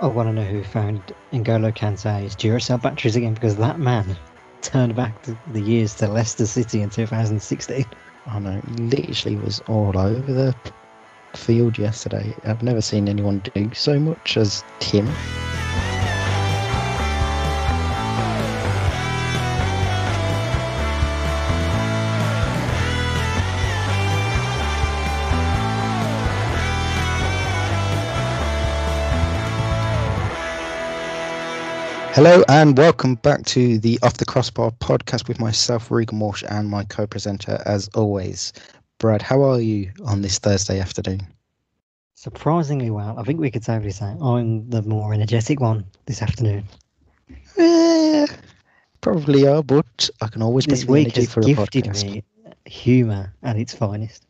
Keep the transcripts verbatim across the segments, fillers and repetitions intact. I want to know who found N'Golo Kanté's Duracell batteries again, because that man turned back the years to Leicester City in two thousand sixteen. I know, he literally was all over the field yesterday. I've never seen anyone do so much as him. Hello and welcome back to the Off the Crossbar podcast with myself, Regan Walsh, and my co-presenter, as always, Brad. How are you on this Thursday afternoon? Surprisingly well. I think we could safely say I'm the more energetic one this afternoon. Eh, probably are, but I can always this bring the energy for a podcast. This week has gifted me humour at its finest.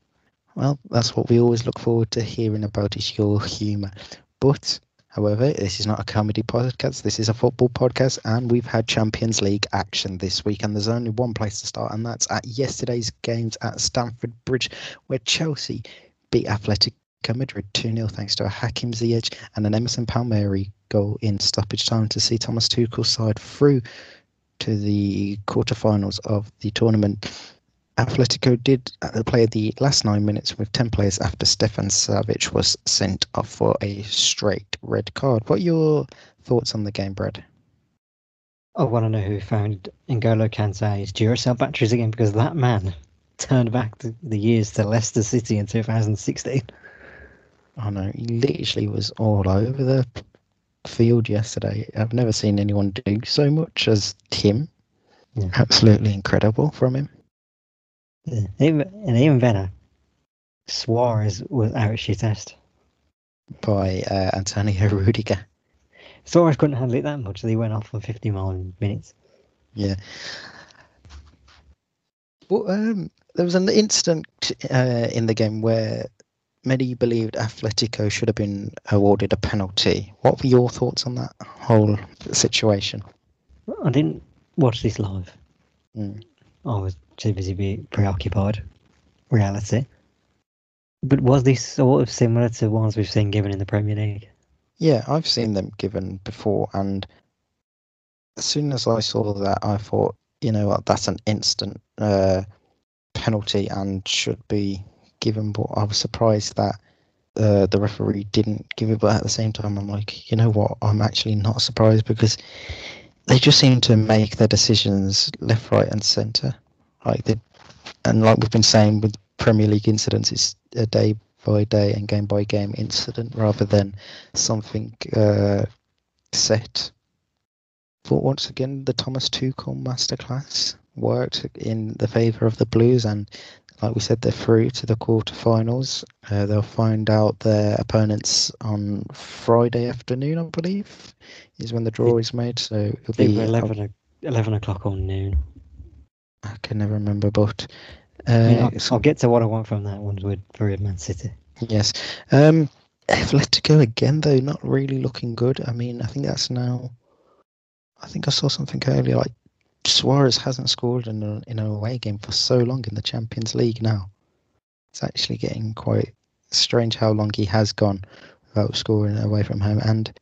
Well, that's what we always look forward to hearing about, is your humour. But... however, this is not a comedy podcast, this is a football podcast, and we've had Champions League action this week, and there's only one place to start, and that's at yesterday's games at Stamford Bridge, where Chelsea beat Athletic Madrid two nil thanks to a Hakim Ziyech and an Emerson Palmieri goal in stoppage time to see Thomas Tuchel's side through to the quarterfinals of the tournament. Atletico did play the last nine minutes with ten players after Stefan Savic was sent off for a straight red card. What are your thoughts on the game, Brad? I want to know who found N'Golo Kanté's Duracell batteries again, because that man turned back the years to Leicester City in two thousand sixteen. I know, he literally was all over the field yesterday. I've never seen anyone do so much as him. Yeah. Absolutely incredible from him. And even better, Suarez was out shit test by uh, Antonio Rudiger. Suarez couldn't handle it that much, so he went off for fifty-nine minutes. Yeah. Well, um, there was an incident uh, in the game where many believed Atletico should have been awarded a penalty. What were your thoughts on that whole situation? I didn't watch this live. Mm. I was too busy being preoccupied reality. But was this sort of similar to ones we've seen given in the Premier League? Yeah, I've seen them given before, and as soon as I saw that, I thought, you know what, that's an instant uh, penalty and should be given. But I was surprised that uh, the referee didn't give it. But at the same time, I'm like, you know what, I'm actually not surprised, because they just seem to make their decisions left, right and centre. Like the, and like we've been saying with Premier League incidents, it's a day by day and game by game incident rather than something uh, set. But once again, the Thomas Tuchel masterclass worked in the favour of the Blues, and like we said, they're through to the quarterfinals. Uh, they'll find out their opponents on Friday afternoon, I believe, is when the draw is made. So it'll be eleven o'clock on noon. I can never remember, but uh, I mean, I'll, I'll get to what I want from that one with Man City. Yes, um, Atletico again though, not really looking good. I mean, I think that's now. I think I saw something earlier like Suarez hasn't scored in a, in an away game for so long in the Champions League now. It's actually getting quite strange how long he has gone without scoring away from home, and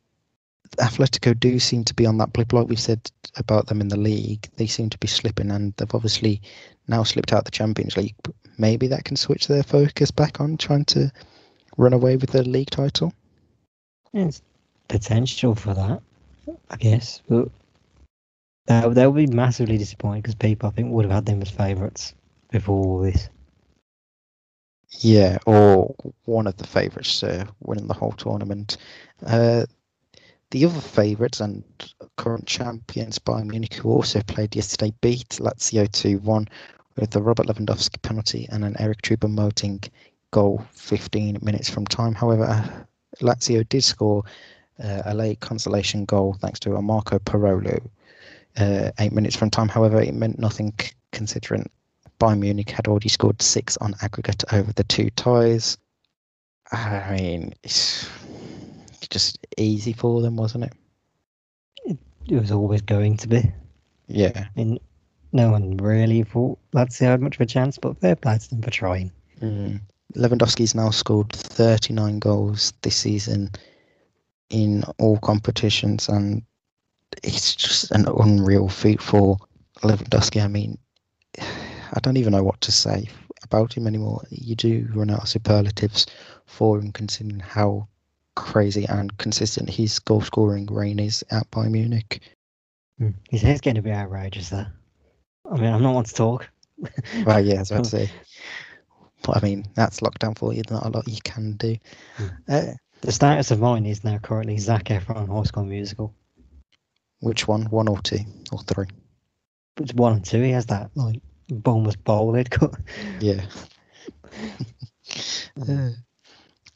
Atletico do seem to be on that blip, like we've said about them in the league. They seem to be slipping, and they've obviously now slipped out the Champions League. Maybe that can switch their focus back on trying to run away with the league title. There's potential for that, I guess. But they'll, they'll be massively disappointed, because people, I think, would have had them as favourites before all this. Yeah, or one of the favourites uh, winning the whole tournament. Uh, The other favourites and current champions, Bayern Munich, who also played yesterday, beat Lazio two one with the Robert Lewandowski penalty and an Eric Choupo-Moting goal fifteen minutes from time. However, Lazio did score uh, a late consolation goal thanks to a Marco Parolo, uh, eight minutes from time. However, it meant nothing c- considering Bayern Munich had already scored six on aggregate over the two ties. I mean, it's just easy for them, wasn't it? It, it was always going to be. Yeah. I mean, no one really thought Lazio had much of a chance, but fair play to them for trying. Mm. Lewandowski's now scored thirty-nine goals this season in all competitions, and it's just an unreal feat for Lewandowski. I mean, I don't even know what to say about him anymore. You do run out of superlatives for him, considering how crazy and consistent his goal-scoring reign is at Bayern Munich. Mm. His head's going to be outrageous, though. I mean, I'm not one to talk. Right, yeah, I was about to say. But, I mean, that's lockdown for you. There's not a lot you can do. Mm. Uh, the status of mine is now currently Zac Efron High School Musical. Which one? One or two? Or three? It's one and two. He has that, like, Bournemouth bowl headcut. Yeah. uh,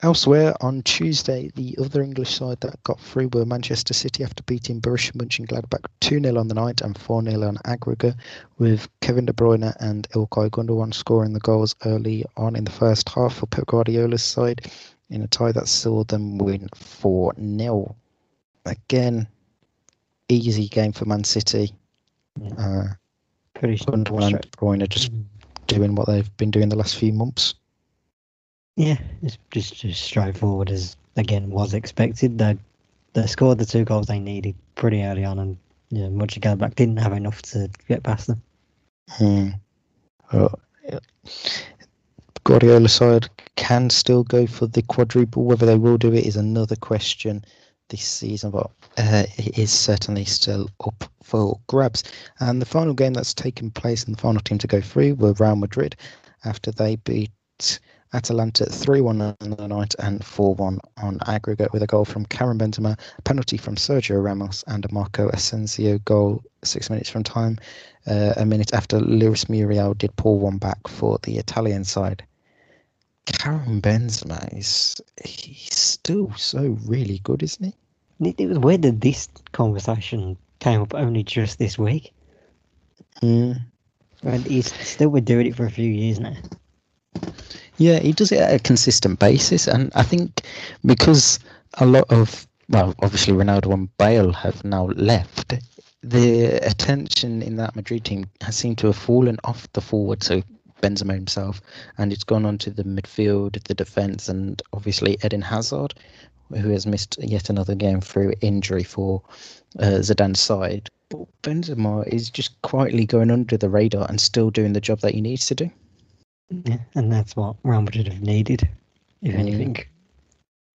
elsewhere, on Tuesday, the other English side that got through were Manchester City after beating Borussia Mönchengladbach two nil on the night and four nil on aggregate, with Kevin De Bruyne and Ilkay Gundogan scoring the goals early on in the first half for Pep Guardiola's side in a tie that saw them win four nil. Again, easy game for Man City. Yeah. Uh, Pretty Gundogan and De Bruyne are just mm. doing what they've been doing the last few months. Yeah, it's just as straightforward as, again, was expected. They they scored the two goals they needed pretty early on, and you know, Mönchengladbach didn't have enough to get past them. Hmm. Oh, yeah. Guardiola's side can still go for the quadruple. Whether they will do it is another question this season, but uh, it is certainly still up for grabs. And the final game that's taken place and the final team to go through were Real Madrid after they beat Atalanta three one on the night and four one on aggregate, with a goal from Karim Benzema, a penalty from Sergio Ramos, and a Marco Asensio goal six minutes from time, uh, a minute after Luis Muriel did pull one back for the Italian side. Karim Benzema, is he's still so really good, isn't he? It, it was weird that this conversation came up only just this week. Mm. And he's still been doing it for a few years now. Yeah, he does it at a consistent basis, and I think because a lot of, well, obviously Ronaldo and Bale have now left, the attention in that Madrid team has seemed to have fallen off the forward, so Benzema himself, and it's gone on to the midfield, the defence, and obviously Eden Hazard, who has missed yet another game through injury for uh, Zidane's side. But Benzema is just quietly going under the radar and still doing the job that he needs to do. Yeah, and that's what Real Madrid have needed, if anything.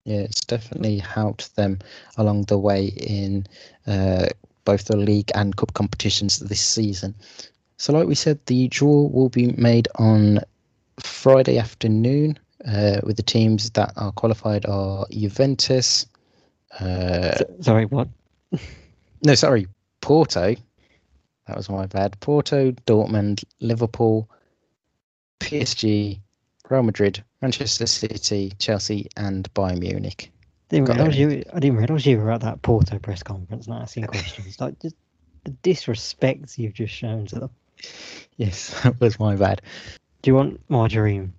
Yeah, it's definitely helped them along the way in uh, both the league and cup competitions this season. So like we said, the draw will be made on Friday afternoon, uh, with the teams that are qualified are Juventus. Uh, S- sorry, what? no, sorry, Porto. That was my bad. Porto, Dortmund, Liverpool, P S G, Real Madrid, Manchester City, Chelsea, and Bayern Munich. Didn't realize you, I didn't realise you were at that Porto press conference not asking questions. Like, just the disrespect you've just shown to them. Yes, that was my bad. Do you want my dream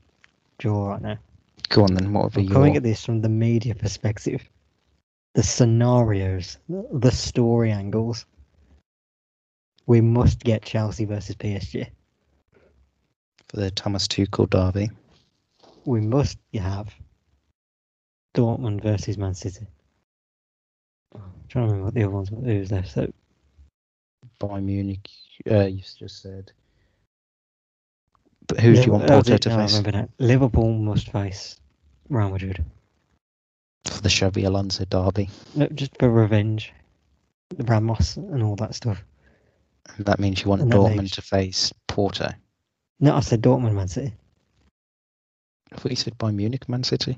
draw right now? Go on then, what would be your... Coming at this from the media perspective, the scenarios, the story angles, we must get Chelsea versus P S G. For the Thomas Tuchel derby. We must have Dortmund versus Man City. I'm trying to remember what the other ones were. Who's there? So, Bayern Munich, uh, you just said. But who Liverpool, do you want Porto oh, to no, face? I remember now. Liverpool must face Real Madrid. For the Xabi Alonso derby. No, just for revenge. The Ramos and all that stuff. And that means you want and Dortmund to face Porto. No, I said Dortmund, Man City. I thought you said Bayern Munich, Man City.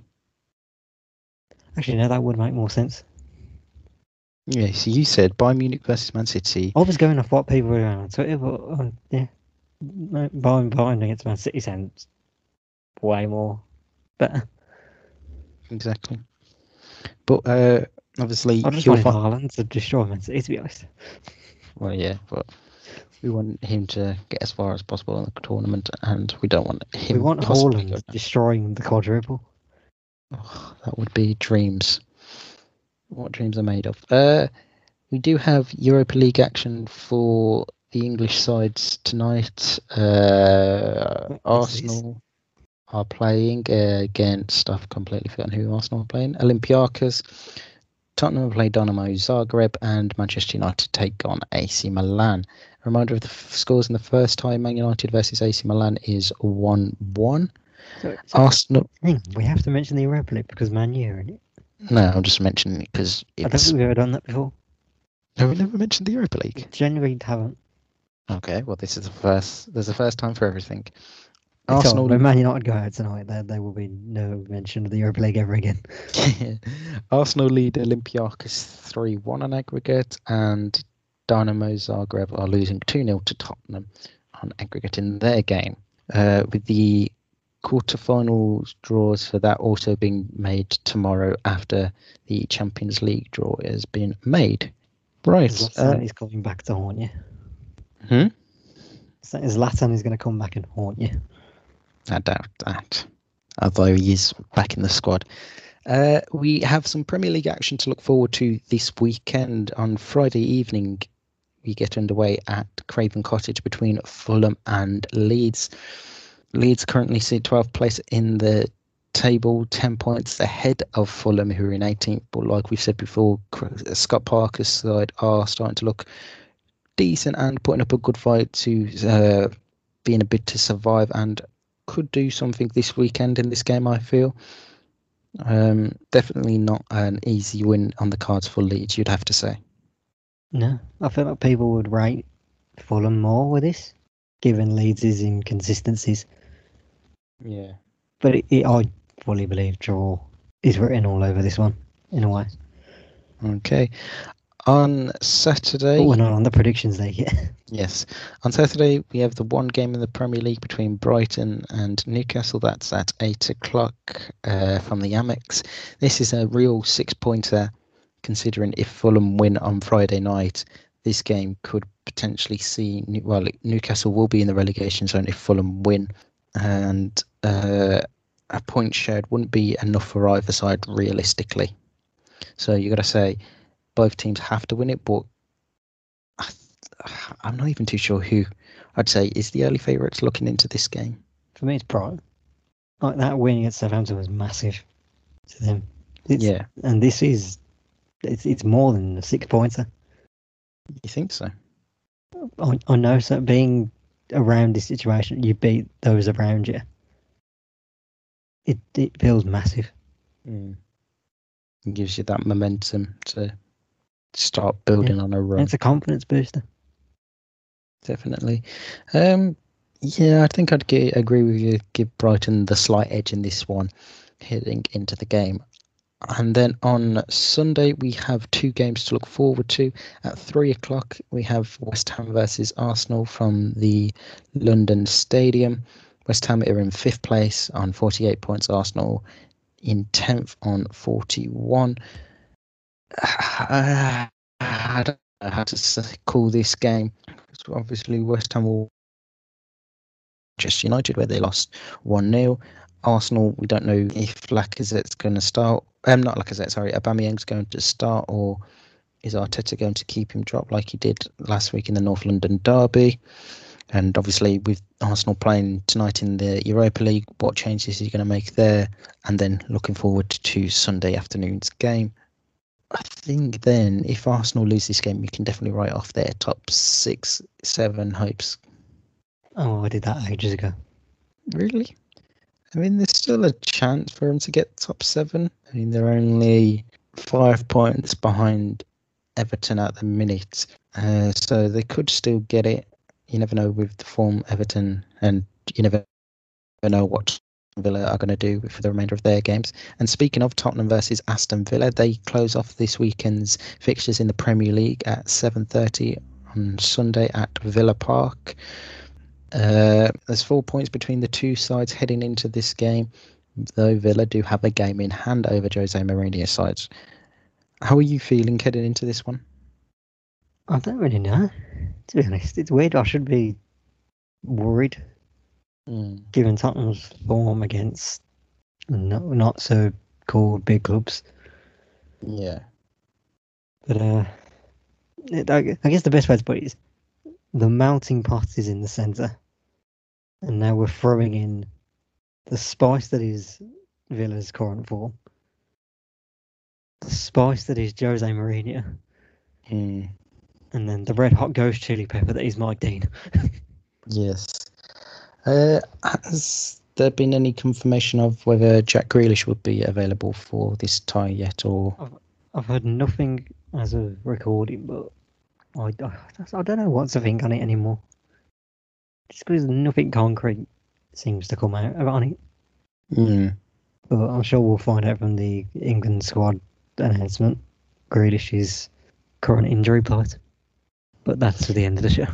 Actually, no, that would make more sense. Yeah, so you said Bayern Munich versus Man City. I was going off what people were doing on Twitter, but um, yeah, no, Bayern, Bayern against Man City sounds way more better. Exactly. But uh, Obviously, I just wanted Haaland to destroy Man City, to be honest. Well, yeah, but we want him to get as far as possible in the tournament, and we don't want him. We want Haaland destroying the quadruple. Oh, that would be dreams. What dreams are made of? Uh, we do have Europa League action for the English sides tonight. Uh, Arsenal are playing uh, against, I've completely forgotten who Arsenal are playing, Olympiacos. Tottenham play Dynamo Zagreb, and Manchester United take on A C Milan. A reminder of the f- scores in the first time: Man United versus A C Milan is one one. So, so Arsenal. We have to mention the Europa League because Man U are in it. No, I'm just mentioning it because I don't think we've ever done that before. No, we never mentioned the Europa League. Generally, haven't. Okay, well, this is the first. There's the first time for everything. Arsenal, when Man United go out tonight, there, there will be no mention of the Europa League ever again. Arsenal lead Olympiacos three one on aggregate, and Dynamo Zagreb are losing two nil to Tottenham on aggregate in their game. Uh, with the quarterfinals draws for that also being made tomorrow after the Champions League draw has been made. Right. Zlatan is uh, coming back to haunt you. Hmm? Zlatan is going to come back and haunt you. I doubt that, although he is back in the squad. Uh, we have some Premier League action to look forward to this weekend. On Friday evening, we get underway at Craven Cottage between Fulham and Leeds. Leeds currently sit twelfth place in the table, ten points ahead of Fulham, who are in eighteenth. But like we've said before, Scott Parker's side are starting to look decent and putting up a good fight to uh, be in a bid to survive, and could do something this weekend in this game, I feel. Um, definitely not an easy win on the cards for Leeds, you'd have to say. No, I feel like people would rate Fulham more with this, given Leeds' inconsistencies. Yeah. But it, it, I fully believe draw is written all over this one, in a way. Okay. On Saturday... Oh, we're not on the predictions day yet. Yes. On Saturday, we have the one game in the Premier League between Brighton and Newcastle. That's at eight o'clock uh, from the Amex. This is a real six-pointer, considering if Fulham win on Friday night, this game could potentially see... New- well, Newcastle will be in the relegation zone if Fulham win. And uh, a point shared wouldn't be enough for either side, realistically. So you got to say... both teams have to win it, but I th- I'm not even too sure who. I'd say is the early favourites looking into this game. For me, it's Brighton. Like that win against Southampton was massive to them. It's, yeah, and this is it's it's more than a six pointer. You think so? I, I know. So being around this situation, you beat those around you. It it feels massive. Mm. It gives you that momentum to start building yeah. on a run. It's a confidence booster. Definitely. Um, yeah, I think I'd g- agree with you. Give Brighton the slight edge in this one, heading into the game. And then on Sunday, we have two games to look forward to. At three o'clock, we have West Ham versus Arsenal from the London Stadium. West Ham are in fifth place on forty-eight points. Arsenal in tenth on forty-one. Uh, I don't know how to call this game. So obviously, West Ham will Manchester United, where they lost one nil. Arsenal, we don't know if Lacazette's going to start. Um, not Lacazette, sorry. Aubameyang's going to start, or is Arteta going to keep him dropped like he did last week in the North London derby? And obviously, with Arsenal playing tonight in the Europa League, what changes is he going to make there? And then looking forward to Sunday afternoon's game. I think then, if Arsenal lose this game, we can definitely write off their top six, seven hopes. Oh, I did that ages ago. Really? I mean, there's still a chance for them to get top seven. I mean, they're only five points behind Everton at the minute. Uh, so they could still get it. You never know with the form Everton, and you never know what Villa are going to do for the remainder of their games. And speaking of Tottenham versus Aston Villa, they close off this weekend's fixtures in the Premier League at seven thirty on Sunday at Villa Park. Uh, there's four points between the two sides heading into this game, though Villa do have a game in hand over Jose Mourinho's sides. How are you feeling heading into this one? I don't really know. To be honest, it's weird. I should be worried, mm. given Tottenham's form against not, not so called big clubs. Yeah. But uh, I guess the best way to put it is the melting pot is in the centre. And now we're throwing in the spice that is Villa's current form. The spice that is Jose Mourinho. Mm. And then the red hot ghost chili pepper that is Mike Dean. Yes. Uh, has there been any confirmation of whether Jack Grealish would be available for this tie yet? Or I've, I've heard nothing as of recording, but I, I, I don't know what to think on it anymore. Just because nothing concrete seems to come out about it. Mm. But I'm sure we'll find out from the England squad announcement Grealish's current injury plight. But that's to the end of the show.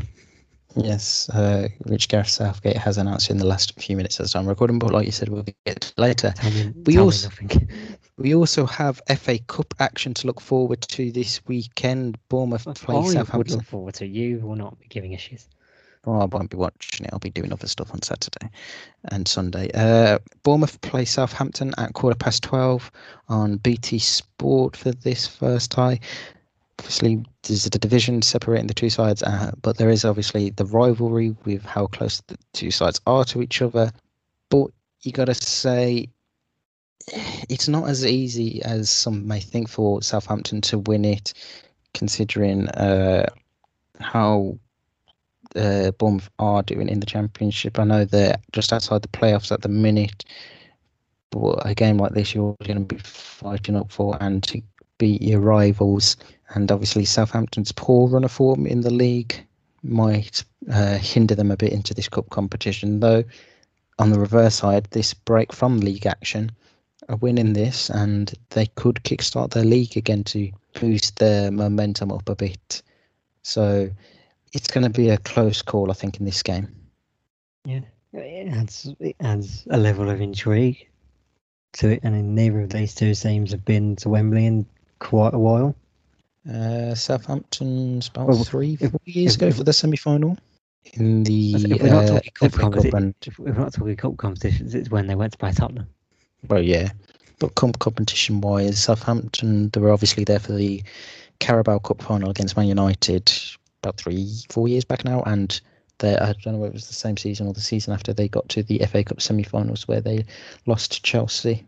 Yes, uh, which Gareth Southgate has announced in the last few minutes as I'm recording, but like you said, we'll get to later. Tell me, we, tell also, me we also have F A Cup action to look forward to this weekend. Bournemouth play I Southampton. I would look forward to. You will not be giving a shit. Oh, I won't be watching it. I'll be doing other stuff on Saturday and Sunday. Uh, Bournemouth play Southampton at quarter past twelve on B T Sport for this first tie. Obviously, there's a division separating the two sides, uh, but there is obviously the rivalry with how close the two sides are to each other. But you got to say, it's not as easy as some may think for Southampton to win it, considering uh, how... Uh, Bournemouth are doing in the Championship. I know they're just outside the playoffs at the minute, but a game like this you're going to be fighting up for and to beat your rivals, and obviously Southampton's poor run of form in the league might uh, hinder them a bit into this cup competition. Though on the reverse side, this break from league action, a win in this and they could kickstart their league again to boost their momentum up a bit. So it's going to be a close call, I think, in this game. Yeah, it adds, it adds a level of intrigue to it, and neither of these two teams have been to Wembley in quite a while. Uh, Southampton's about well, three, four if, years if, ago if, for the semi-final. In the if we're, not talking uh, cup cup cup and, if we're not talking cup competitions, it's when they went to play Tottenham. Well, yeah, but cup competition-wise, Southampton, they were obviously there for the Carabao Cup final against Man United about three, four years back now, and they, I don't know whether it was the same season or the season after, they got to the F A Cup semi-finals where they lost to Chelsea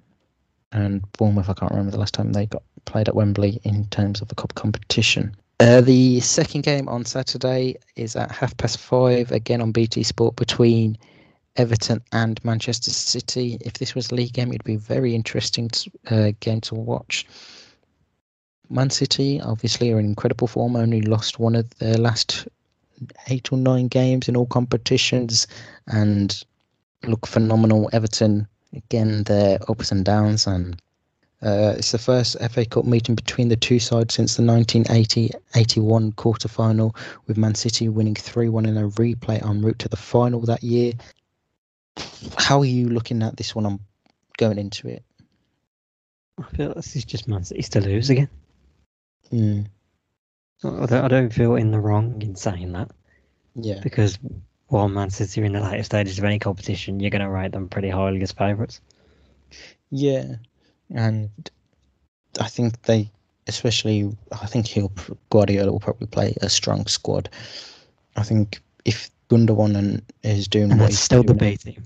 and Bournemouth. I can't remember the last time they got played at Wembley in terms of a cup competition. Uh, the second game on Saturday is at half past five, again on B T Sport, between Everton and Manchester City. If this was a league game, it'd be a very interesting uh, game to watch. Man City obviously are in incredible form, only lost one of their last eight or nine games in all competitions and look phenomenal. Everton, again, their ups and downs, and uh, it's the first F A Cup meeting between the two sides since the nineteen eighty eighty-one quarter-final, with Man City winning three one in a replay en route to the final that year. How are you looking at this one? I'm going into it. I feel this is just Man City's to lose again. Mm. I don't feel in the wrong in saying that. Yeah. Because while Man City are in the later stages of any competition, you're going to rate them pretty highly as favourites. Yeah. And I think they, especially, I think he'll Guardiola will probably play a strong squad. I think if Gundogan is doing and what he's still doing, the B team.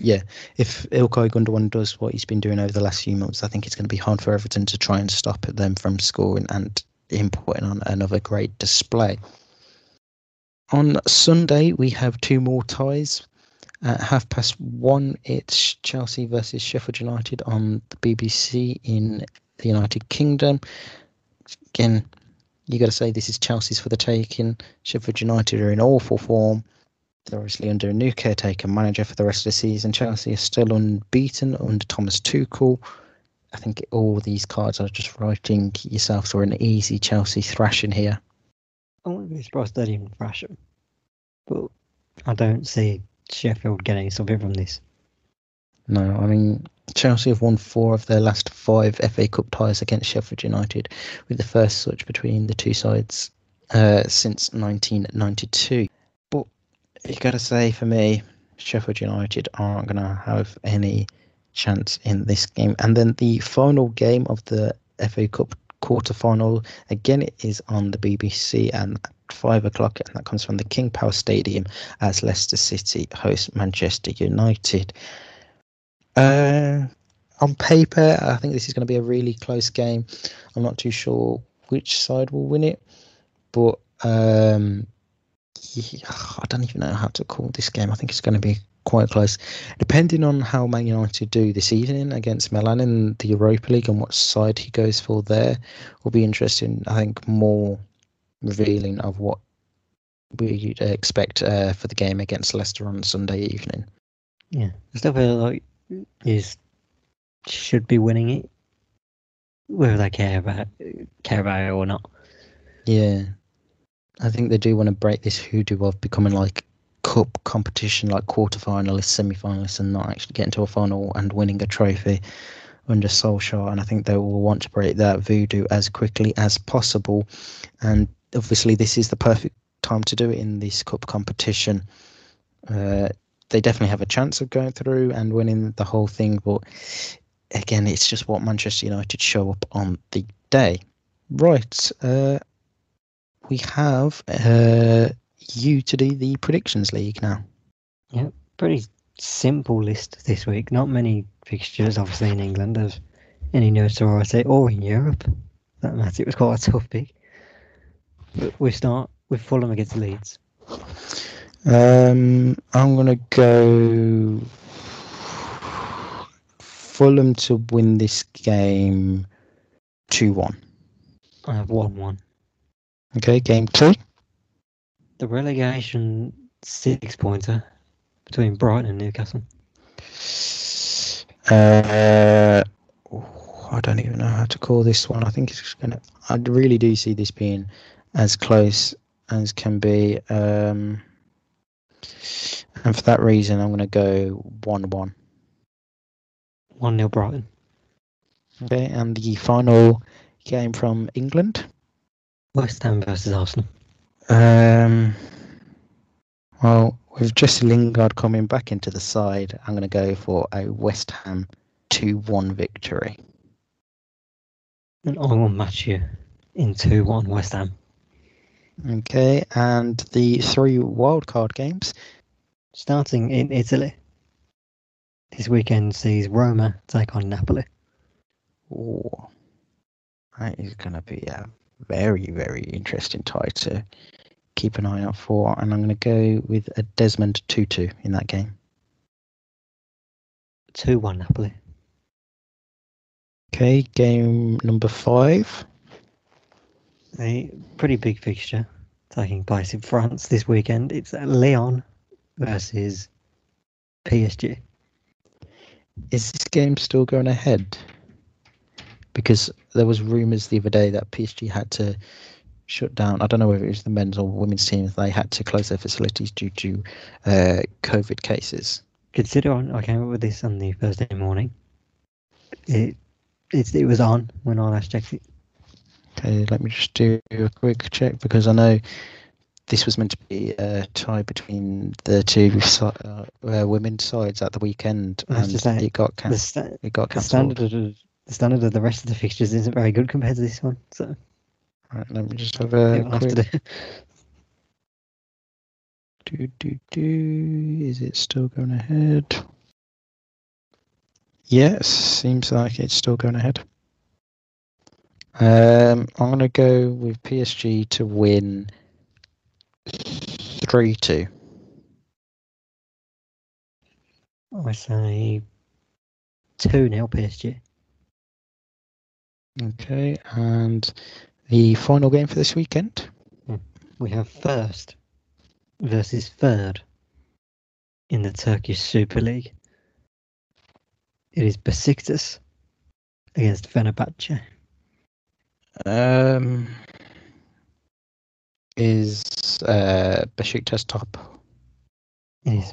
Yeah, if Ilkay Gundogan does what he's been doing over the last few months, I think it's going to be hard for Everton to try and stop them from scoring and him putting on another great display. On Sunday, we have two more ties. At half past one, it's Chelsea versus Sheffield United on the B B C in the United Kingdom. Again, you got to say this is Chelsea's for the taking. Sheffield United are in awful form. They're obviously under a new caretaker manager for the rest of the season. Chelsea are still unbeaten under Thomas Tuchel. I think all these cards are just writing yourself for an easy Chelsea thrashing here. I wouldn't be surprised they didn't thrash them. But I don't see Sheffield getting something from this. No, I mean, Chelsea have won four of their last five F A Cup ties against Sheffield United, with the first switch between the two sides uh, since nineteen ninety-two. But you got to say, for me, Sheffield United aren't going to have any chance in this game. And then the final game of the F A Cup quarter-final, again, it is on the B B C and at five o'clock, and that comes from the King Power Stadium as Leicester City host Manchester United. Uh, on paper, I think this is going to be a really close game. I'm not too sure which side will win it, but um, yeah, I don't even know how to call this game. I think it's going to be quite close, depending on how Man United do this evening against Milan in the Europa League, and what side he goes for there will be interesting. I think more revealing of what we expect uh, for the game against Leicester on Sunday evening. Yeah, it's definitely like. Is should be winning it, whether they care about care about it or not. Yeah, I think they do want to break this hoodoo of becoming like cup competition, like quarterfinalists, semi-finalists, and not actually getting to a final and winning a trophy under Solskjaer. And I think they will want to break that voodoo as quickly as possible. And obviously, this is the perfect time to do it in this cup competition. Uh, They definitely have a chance of going through and winning the whole thing, but again, it's just what Manchester United show up on the day. Right, uh, we have uh, you to do the Predictions League now. Yeah, pretty simple list this week. Not many fixtures, obviously, in England of any notoriety, or in Europe. That matter, it was quite a tough pick. But we start with Fulham against Leeds. Um, I'm going to go Fulham to win this game two one. I have one one. Okay, game two. The relegation six-pointer between Brighton and Newcastle. Uh, oh, I don't even know how to call this one. I think it's going to... I really do see this being as close as can be. Um... And for that reason, I'm going to go one one. one nil Brighton. Okay, and the final game from England? West Ham versus Arsenal. Um, well, with Jesse Lingard coming back into the side, I'm going to go for a West Ham two one victory. And I will match you in two one West Ham. Okay, and the three wildcard games. Starting in Italy. This weekend sees Roma take on Napoli. Oh, that is going to be a very, very interesting tie to keep an eye out for. And I'm going to go with a Desmond Tutu in that game. two one Napoli. Okay, game number five. A pretty big fixture taking place in France this weekend. It's Lyon versus P S G. Is this game still going ahead? Because there was rumours the other day that P S G had to shut down. I don't know whether it was the men's or women's team. They had to close their facilities due to uh, COVID cases. Consider on. I came up with this on the Thursday morning. It it, it was on when I last checked it. Okay, let me just do a quick check, because I know this was meant to be a tie between the two uh, uh, women's sides at the weekend, and like, it got can- sta- it got cancelled. The, the standard of the rest of the fixtures isn't very good compared to this one. So, right, let me just have a yeah, quick. Have do do do. Is it still going ahead? Yes, seems like it's still going ahead. Um, I'm going to go with P S G to win three two. I say two nil P S G. Okay, and the final game for this weekend? We have first versus third in the Turkish Super League. It is Besiktas against Fenerbahce. Um, is uh, Besiktas top? It is.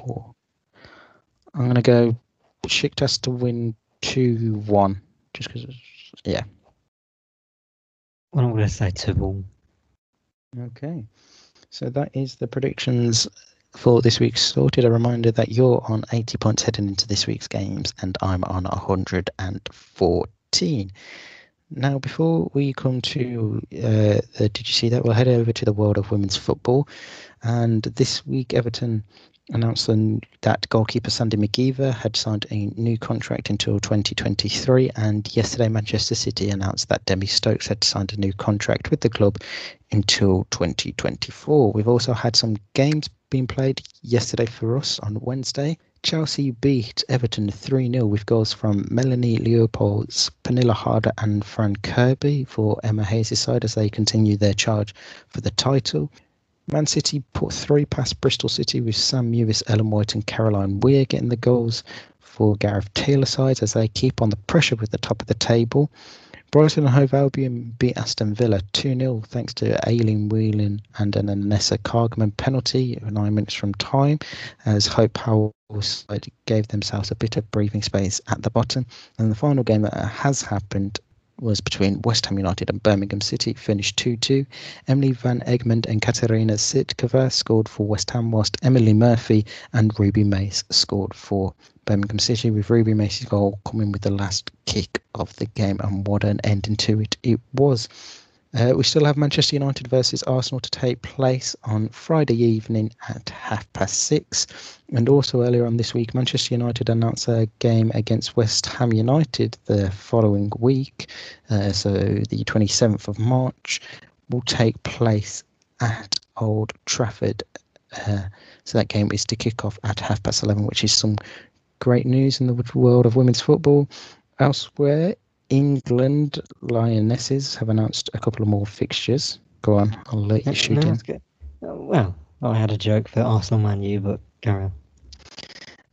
I'm going to go Besiktas to win two one, just because it's, yeah. Well, I'm going to say two all. Okay. So that is the predictions for this week's Sorted. A reminder that you're on eighty points heading into this week's games, and I'm on one hundred fourteen. Now, before we come to, uh, the, did you see that? We'll head over to the world of women's football. And this week, Everton announced that goalkeeper Sandy McGeever had signed a new contract until twenty twenty-three. And yesterday, Manchester City announced that Demi Stokes had signed a new contract with the club until twenty twenty-four. We've also had some games being played yesterday for us on Wednesday. Chelsea beat Everton three nil with goals from Melanie Leopold's, Pernilla Harder and Fran Kirby for Emma Hayes' side as they continue their charge for the title. Man City put three past Bristol City with Sam Mewis, Ellen White and Caroline Weir getting the goals for Gareth Taylor's side as they keep on the pressure with the top of the table. Brighton and Hove Albion beat Aston Villa two nil thanks to Aileen Whelan and an Anessa Cargman penalty nine minutes from time as Hope Howell's side gave themselves a bit of breathing space at the bottom. And the final game that has happened was between West Ham United and Birmingham City, finished two two. Emily van Egmond and Katarina Sitkova scored for West Ham, whilst Emily Murphy and Ruby Mace scored for Birmingham City, with Ruby Mace's goal coming with the last kick of the game, and what an ending to it it was. Uh, we still have Manchester United versus Arsenal to take place on Friday evening at half past six. And also earlier on this week, Manchester United announced a game against West Ham United the following week. Uh, so the twenty-seventh of March will take place at Old Trafford. Uh, so that game is to kick off at half past eleven, which is some great news in the world of women's football. Elsewhere, England Lionesses have announced a couple of more fixtures. Go on, I'll let you shoot no, in. Oh, well, I had a joke for Arsenal Man U, but carry on.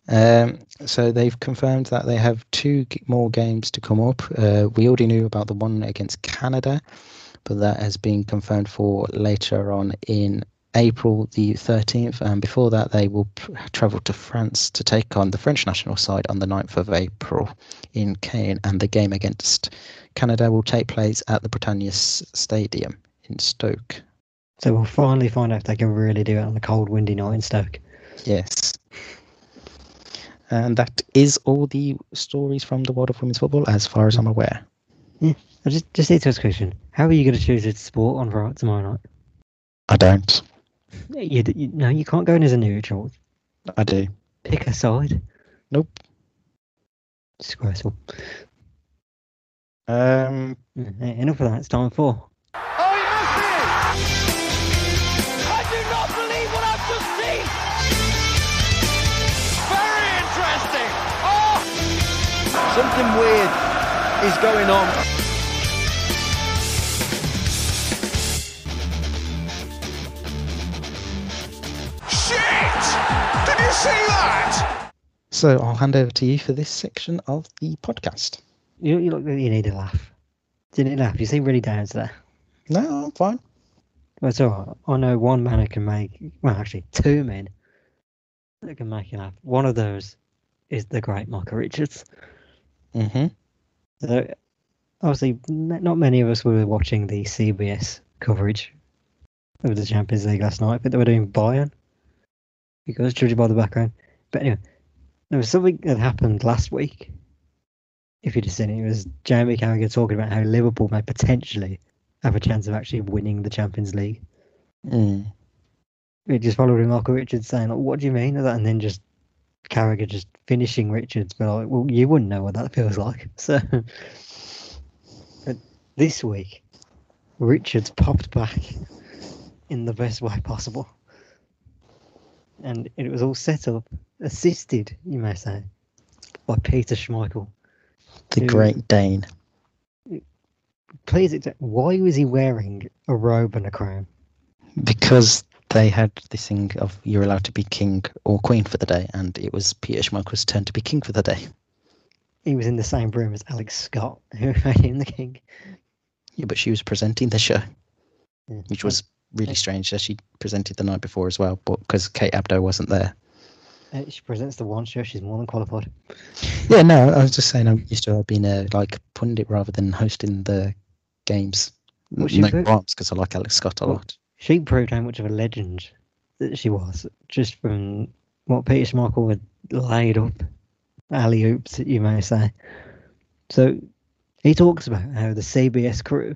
Um, so they've confirmed that they have two more games to come up. Uh, we already knew about the one against Canada, but that has been confirmed for later on in April the thirteenth, and before that they will p- travel to France to take on the French national side on the ninth of April in Caen, and the game against Canada will take place at the Britannia S- Stadium in Stoke. So we'll finally find out if they can really do it on a cold, windy night in Stoke. Yes. And that is all the stories from the world of women's football as far as I'm aware. Yeah, I just, just need to ask a question. How are you going to choose a sport on Friday tomorrow night? I don't. You, you, no, you can't go in as a neutral. I do. Pick a side. Nope. Disgraceful. Um. Enough of that. It's time for. Oh, he missed it! I do not believe what I've just seen. Very interesting. Oh, something weird is going on. See that? So I'll hand over to you for this section of the podcast. You, you look like you need a laugh. Didn't you laugh? You seem really down there. No, I'm fine. Well, it's all right. I know one man who can make, well, actually two men that can make you laugh. One of those is the great Michael Richards. Mm-hmm. So obviously, not many of us were watching the C B S coverage of the Champions League last night, but they were doing Bayern. Because judging by the background. But anyway, there was something that happened last week. If you'd have seen it, it was Jamie Carragher talking about how Liverpool may potentially have a chance of actually winning the Champions League. Mm. It just followed in Michael Richards saying, like, what do you mean? And then just Carragher just finishing Richards. But like, well, you wouldn't know what that feels like. So but this week, Richards popped back in the best way possible. And it was all set up, assisted, you may say, by Peter Schmeichel. The who, Great Dane. Please, why was he wearing a robe and a crown? Because they had this thing of you're allowed to be king or queen for the day, and it was Peter Schmeichel's turn to be king for the day. He was in the same room as Alex Scott, who made him the king. Yeah, but she was presenting the show, yeah. Which was really strange that she presented the night before as well, but because Kate Abdo wasn't there. she presents the one show, she's more than qualified. Yeah, no, I was just saying I'm used to being a like pundit rather than hosting the games. No qualms, because I like Alex Scott a well, lot. She proved how much of a legend that she was, just from what Peter Schmeichel would laid up, alley-oops, that you may say. So he talks about how the C B S crew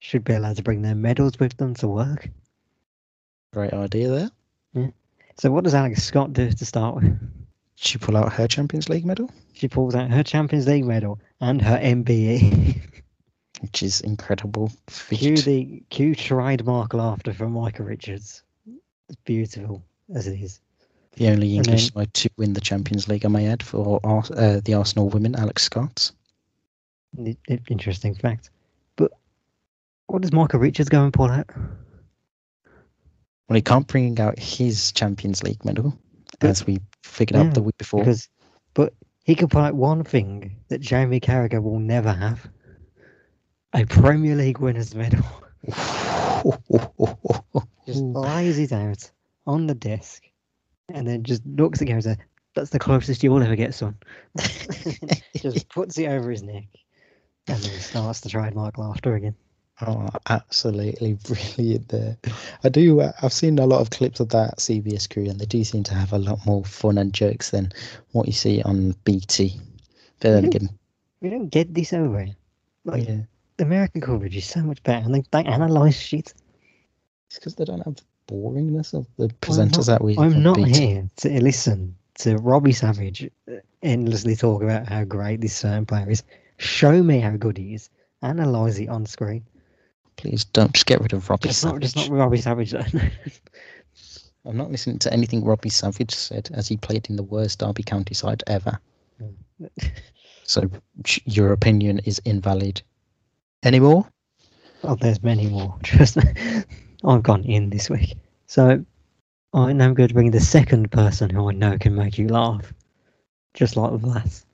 should be allowed to bring their medals with them to work. Great idea there. Yeah. So what does Alex Scott do to start with? She pull out her Champions League medal? She pulls out her Champions League medal and her M B E. Which is incredible. Cue the cue trademark laughter from Micah Richards. It's beautiful as it is. The only English side to win the Champions League, I may add, for uh, the Arsenal women, Alex Scott. Interesting fact. But what does Micah Richards go and pull out? Well, he can't bring out his Champions League medal, but, as we figured yeah, out the week before. Because, but he can pull out one thing that Jamie Carragher will never have. A Premier League winner's medal. Just lies it out on the desk and then just looks at him and says, "That's the closest you'll ever get, son." Just puts it over his neck and then starts the trademark laughter again. Oh, absolutely brilliant there. I do, I've seen a lot of clips of that C B S crew, and they do seem to have a lot more fun and jokes than what you see on B T. But we, don't, again, we don't get this over here. Like, yeah. The American coverage is so much better, and they, they analyse shit. It's because they don't have the boringness of the presenters not, that we I'm not B T. Here to listen to Robbie Savage endlessly talk about how great this certain player is. Show me how good he is. Analyse it on screen. Please don't. Just get rid of Robbie just Savage. Not, just not Robbie Savage, then. I'm not listening to anything Robbie Savage said, as he played in the worst Derby County side ever. So your opinion is invalid. Any more? Oh, there's many more. Trust me. I've gone in this week. So I am going to bring the second person who I know can make you laugh, just like Vlas.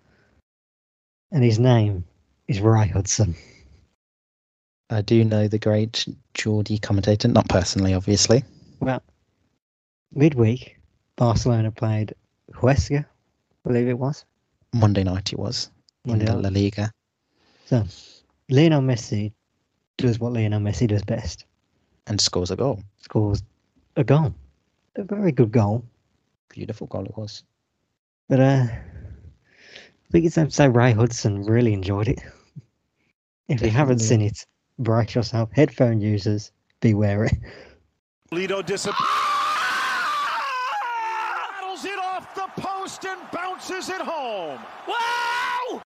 And his name is Ray Hudson. I do know the great Geordie commentator, not personally, obviously. Well, midweek, Barcelona played Huesca, I believe it was. Monday night it was, Monday in night. La Liga. So, Lionel Messi does what Lionel Messi does best. And scores a goal. Scores a goal. A very good goal. Beautiful goal it was. But uh, I think it's time to say Ray Hudson really enjoyed it. If Definitely. You haven't seen it, brace yourself, headphone users, be wary. Lido disappears. Battles it off the post and bounces it home. Wow!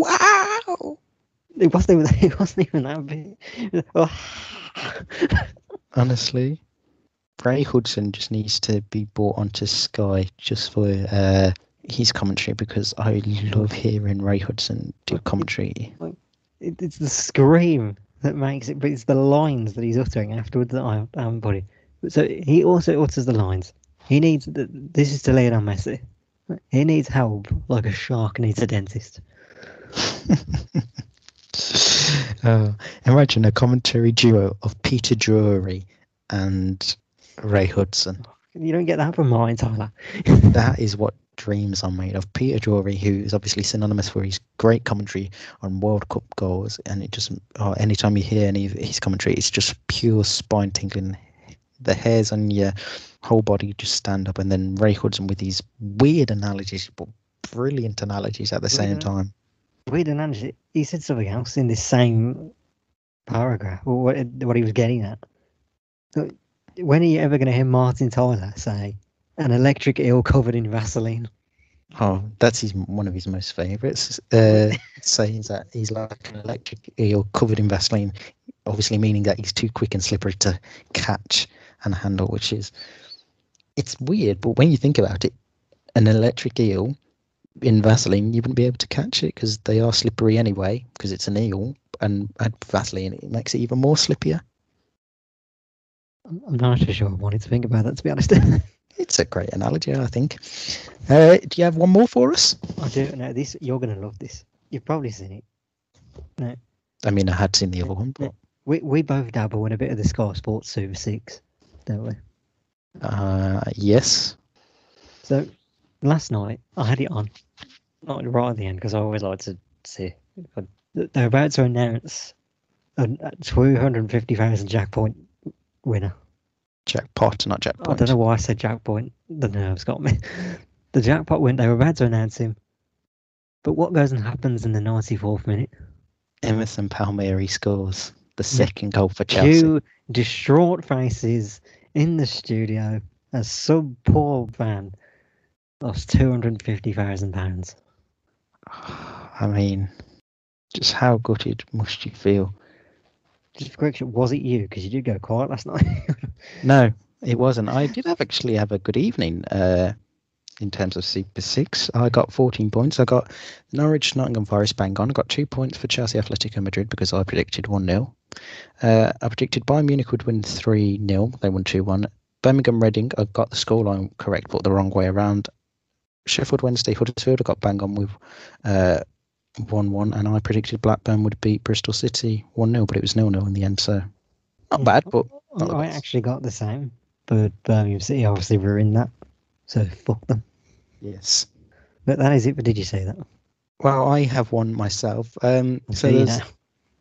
Wow! It wasn't even, it wasn't even that big. Oh. Honestly, Ray Hudson just needs to be brought onto Sky just for uh, his commentary, because I love hearing Ray Hudson do commentary. Like, It, it's the scream that makes it, but it's the lines that he's uttering afterwards that I haven't put in. So he also utters the lines. He needs, the, this is to Lionel Messi. He needs help like a shark needs a dentist. uh, imagine a commentary duo of Peter Drury and Ray Hudson. You don't get that from mine, Tyler. That is what dreams are made of. Peter Drury, who is obviously synonymous for his great commentary on World Cup goals, and it just oh, anytime you hear any of his commentary, it's just pure spine tingling. The hairs on your whole body just stand up. And then Ray Hudson with these weird analogies, but brilliant analogies at the weird same time. Weird analogies. He said something else in this same paragraph, or what, what he was getting at. When are you ever going to hear Martin Tyler say, "An electric eel covered in Vaseline"? Oh, that's his, one of his most favourites. Uh, sayings that he's like an electric eel covered in Vaseline, obviously meaning that he's too quick and slippery to catch and handle, which is, it's weird, but when you think about it, an electric eel in Vaseline, you wouldn't be able to catch it because they are slippery anyway, because it's an eel, and add Vaseline, it makes it even more slippier. I'm not actually sure I wanted to think about that, to be honest. It's a great analogy, I think. Uh, do you have one more for us? I do. No, this, you're going to love this. You've probably seen it. No. I mean, I had seen the other one. But... We we both dabble in a bit of the Sky Sports Super six, don't we? Uh, yes. So last night I had it on, not right at the end, because I always like to see. They're about to announce a two hundred fifty thousand jackpot winner. Jackpot, not jackpot. I don't know why I said jackpot. The nerves got me. The jackpot went. They were about to announce him, but what goes and happens in the ninety-fourth minute? Emerson Palmieri scores the second goal for Chelsea. Two distraught faces in the studio. A sub poor fan lost two hundred and fifty thousand pounds. I mean, just how gutted must you feel? Just a correction, was it you? Because you did go quiet last night. No, it wasn't. I did have actually have a good evening. Uh, in terms of Super Six, I got fourteen points. I got Norwich, Nottingham Forest bang on. I got two points for Chelsea, Atletico Madrid, because I predicted one nil. Uh, I predicted Bayern Munich would win three nil. They won two one. Birmingham Reading, I got the scoreline correct, but the wrong way around. Sheffield Wednesday, Huddersfield, I got bang on with uh, one one. And I predicted Blackburn would beat Bristol City one nil, but it was nil nil in the end. So not bad, but... Not I actually got the same, but Birmingham City obviously ruined that. So, fuck them. Yes. But that is it. But did you say that? Well, I have one myself. Um, so there's,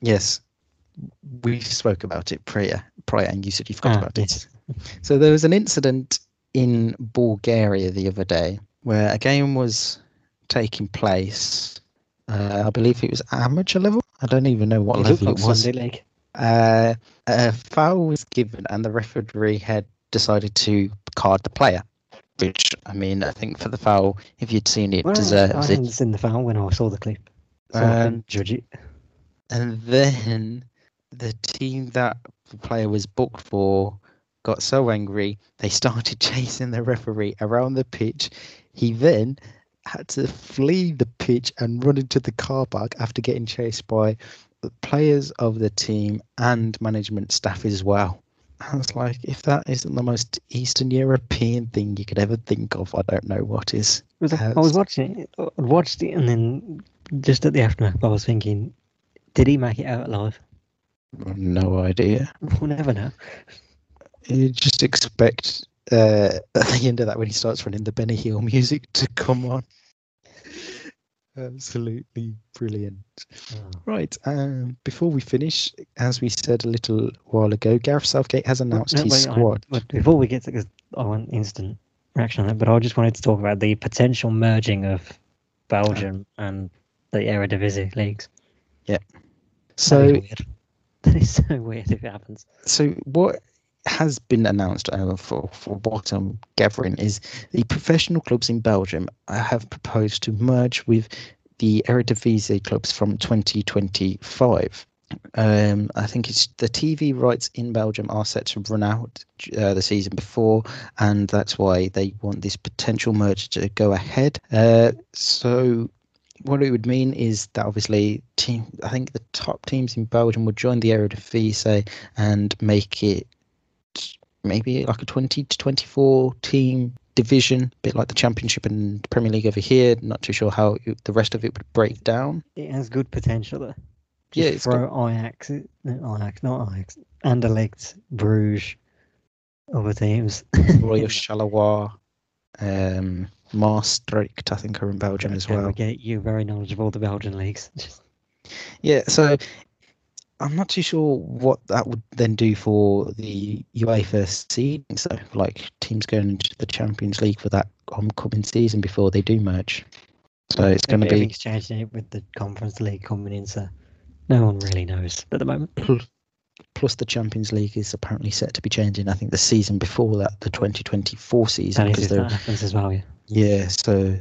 yes. We spoke about it prior, prior and you said you forgot ah, about yes. it. So there was an incident in Bulgaria the other day where a game was taking place. Uh, I believe it was amateur level. I don't even know what it level like it was. Sunday League. Uh, a foul was given and the referee had decided to card the player. Which, I mean, I think for the foul, if you'd seen it, well, deserves I it. I hadn't seen the foul when I saw the clip, so um, I couldn't judge it. And then the team that the player was booked for got so angry, they started chasing the referee around the pitch. He then had to flee the pitch and run into the car park after getting chased by the players of the team and management staff as well. I was like, if that isn't the most Eastern European thing you could ever think of, I don't know what is. Was I, I was watching it, I watched it, and then just at the aftermath, I was thinking, did he make it out alive? No idea. We'll never know. You just expect uh, at the end of that, when he starts running the Benny Hill music to come on. Absolutely brilliant. Oh. Right, um, before we finish, as we said a little while ago, Gareth Southgate has announced no, his squad. I, before we get to because I want instant reaction on that, but I just wanted to talk about the potential merging of Belgium oh. and the Eredivisie leagues. Yep. So that is, weird. That is so weird if it happens. So what has been announced uh, for, for what I'm gathering is the professional clubs in Belgium have proposed to merge with the Eredivisie clubs from twenty twenty-five. Um, I think it's the T V rights in Belgium are set to run out uh, the season before, and that's why they want this potential merger to go ahead. Uh, so what it would mean is that obviously team, I think the top teams in Belgium would join the Eredivisie and make it maybe like a twenty to twenty-four team division, a bit like the Championship and Premier League over here. Not too sure how it, the rest of it would break down. It has good potential though. Just yeah, it's throw good. Ajax, no, Ajax, not Ajax, Anderlecht, Bruges, other teams. Royal Charleroi, um, Maastricht, I think are in Belgium as well. Get you very knowledgeable of the Belgian leagues. Yeah, so I'm not too sure what that would then do for the UEFA seeding. So, like, teams going into the Champions League for that coming season before they do merge. So it's going to be... Everything's changing it with the Conference League coming in, so no one really knows at the moment. Plus the Champions League is apparently set to be changing, I think, the season before that, the twenty twenty-four season. That, is, that happens as well, yeah. Yeah, so...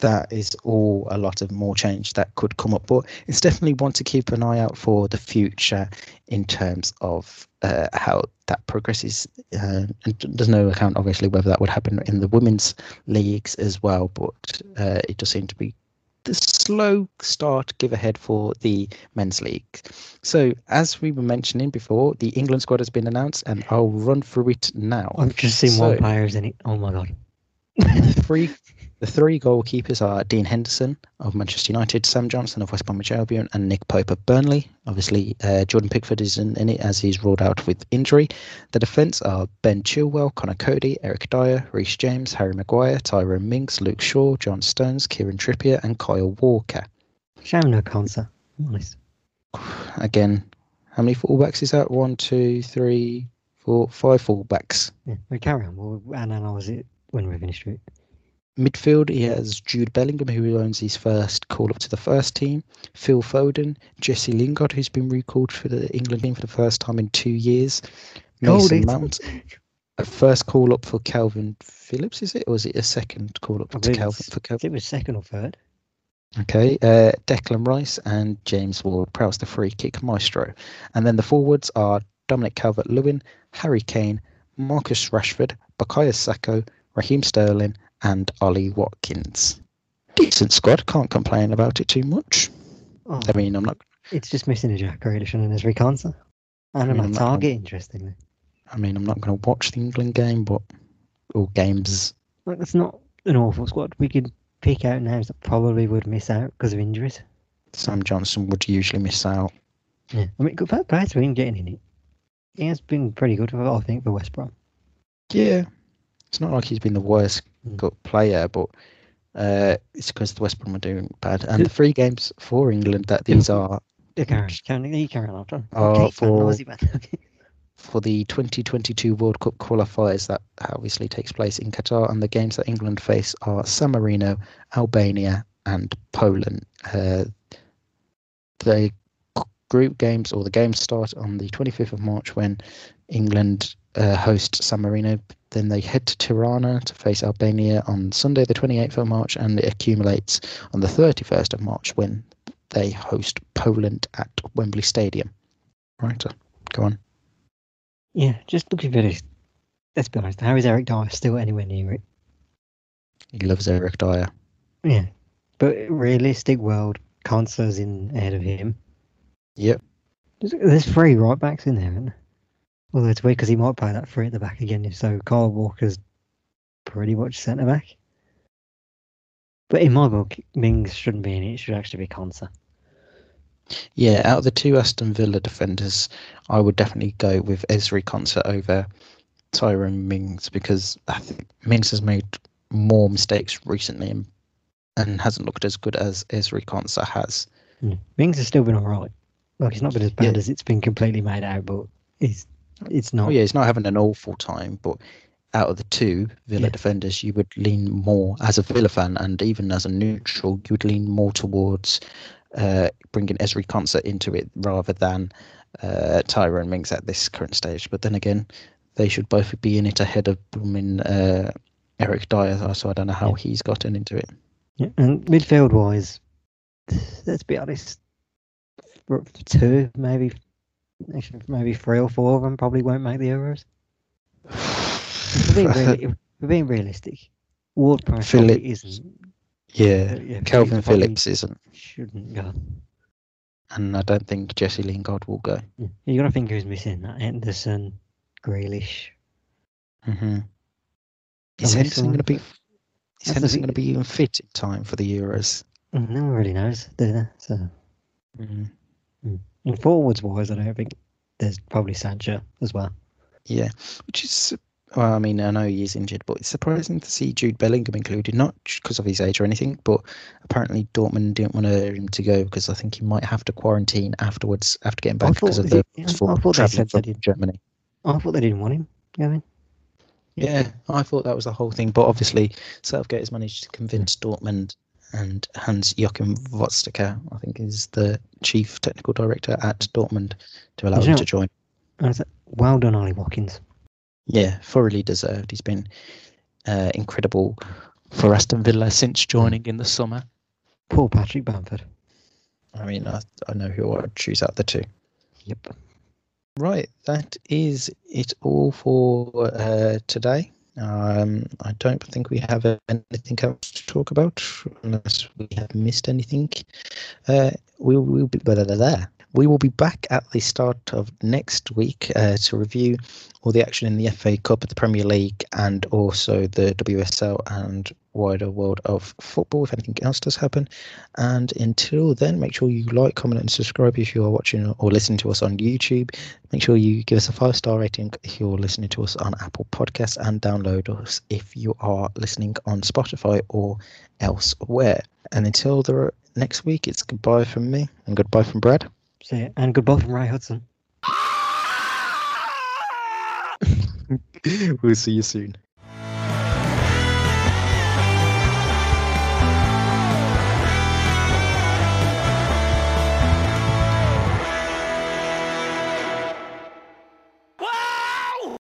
That is all a lot of more change that could come up, but it's definitely one to keep an eye out for the future in terms of uh, how that progresses. Uh, and there's no account, obviously, whether that would happen in the women's leagues as well, but uh, it does seem to be the slow start give ahead for the men's league. So, as we were mentioning before, the England squad has been announced, and I'll run through it now. I've just seen so, one player is in it. Oh my god. three, the three goalkeepers are Dean Henderson of Manchester United, Sam Johnson of West Bromwich Albion, and Nick Pope of Burnley. Obviously, uh, Jordan Pickford isn't in it as he's ruled out with injury. The defence are Ben Chilwell, Connor Cody, Eric Dyer, Reece James, Harry Maguire, Tyrone Mings, Luke Shaw, John Stones, Kieran Trippier, and Kyle Walker. Shamrock cancer. Nice. Again, how many fullbacks is that? One, two, three, four, five fullbacks. Yeah, we carry on. We'll analyse it when we finish it. Midfield, he has Jude Bellingham, who owns his first call-up to the first team, Phil Foden, Jesse Lingard, who's been recalled for the England team for the first time in two years, Mason oh, Mount, a first call-up for Calvin Phillips, is it? Or was it a second call-up to Calvin? For Calvin? It was second or third. Okay, uh, Declan Rice and James Ward-Prowse, the free-kick maestro. And then the forwards are Dominic Calvert-Lewin, Harry Kane, Marcus Rashford, Bukayo Sako, Raheem Sterling, and Ollie Watkins. Decent squad, can't complain about it too much. Oh, I mean, I'm not... It's just missing a Jack Grealish and an Ezri Konsa. And I mean, a Matt Target, gonna... interestingly. I mean, I'm not going to watch the England game, but... Or games. Like, that's not an awful squad. We could pick out names that probably would miss out because of injuries. Sam Johnson would usually miss out. Yeah, I mean, good fair play to him getting in it. He has been pretty good, I think, for West Brom. Yeah. It's not like he's been the worst player, but uh, it's because the West Brom are doing bad. And the three games for England that these are... They're carrying, they're carrying on. Uh, for, for the twenty twenty-two World Cup qualifiers that obviously takes place in Qatar, and the games that England face are San Marino, Albania and Poland. Uh, the group games, or the games, start on the twenty-fifth of March when England... Uh, host San Marino, then they head to Tirana to face Albania on Sunday the twenty-eighth of March, and it accumulates on the thirty-first of March when they host Poland at Wembley Stadium. Right, so go on. Yeah, just looking at this, let's be honest, how is Eric Dyer still anywhere near it? He loves Eric Dyer. Yeah, but realistic world, Konsa's in ahead of him. Yep. There's three right backs in there, isn't there? Although it's weird because he might play that three at the back again, so Kyle Walker's pretty much centre back. But in my book, Mings shouldn't be in it, it should actually be Konsa. Yeah, out of the two Aston Villa defenders, I would definitely go with Ezri Konsa over Tyrone Mings, because I think Mings has made more mistakes recently and, and hasn't looked as good as Ezri Konsa has. Mm. Mings has still been alright. Like, it's not been as bad yeah. as it's been completely made out, but he's... It's not. Oh, yeah, he's not having an awful time, but out of the two Villa yeah. defenders, you would lean more, as a Villa fan and even as a neutral, you would lean more towards uh, bringing Ezri Konsa into it rather than uh, Tyrone Mings at this current stage. But then again, they should both be in it ahead of blooming uh, Eric Dyer, so I don't know how yeah. he's gotten into it. Yeah, and midfield-wise, let's be honest, two, maybe Maybe three or four of them probably won't make the Euros. If we're, being reali- if we're being realistic, Ward-Prowse isn't. Yeah, uh, yeah Calvin Phillips isn't. Shouldn't go. And I don't think Jesse Lingard will go. Yeah. You've got to think who's missing that. Henderson, Grealish. Mm-hmm. Is I'm Henderson going to be? Is Henderson going to be even fit in time for the Euros? No one really knows, do they? So. Mm-hmm. Mm. And forwards-wise, I don't think there's probably Sancho as well. Yeah, which is, well, I mean, I know he is injured, but it's surprising to see Jude Bellingham included, not because of his age or anything, but apparently Dortmund didn't want him to go because I think he might have to quarantine afterwards after getting back because of the travelling from Germany. I thought they didn't want him, Gavin. Yeah. yeah, I thought that was the whole thing, but obviously Southgate has managed to convince Dortmund. And Hans-Joachim Watzke, I think, is the chief technical director at Dortmund, to allow him know, to join. Well done, Ollie Watkins. Yeah, thoroughly deserved. He's been uh, incredible for Aston Villa since joining in the summer. Poor Patrick Bamford. I mean, I, I know who I'd choose out of the two. Yep. Right, that is it all for uh, today. Um, I don't think we have anything else to talk about unless we have missed anything. Uh, we will be there. We will be back at the start of next week uh, to review all the action in the F A Cup, the Premier League, and also the W S L and wider world of football, if anything else does happen. And until then, make sure you like, comment and subscribe if you are watching or listening to us on YouTube. Make sure you give us a five-star rating if you're listening to us on Apple Podcasts, and download us if you are listening on Spotify or elsewhere. And until the next week, it's goodbye from me and goodbye from Brad. See ya. And goodbye from Ray Hudson. We'll see you soon.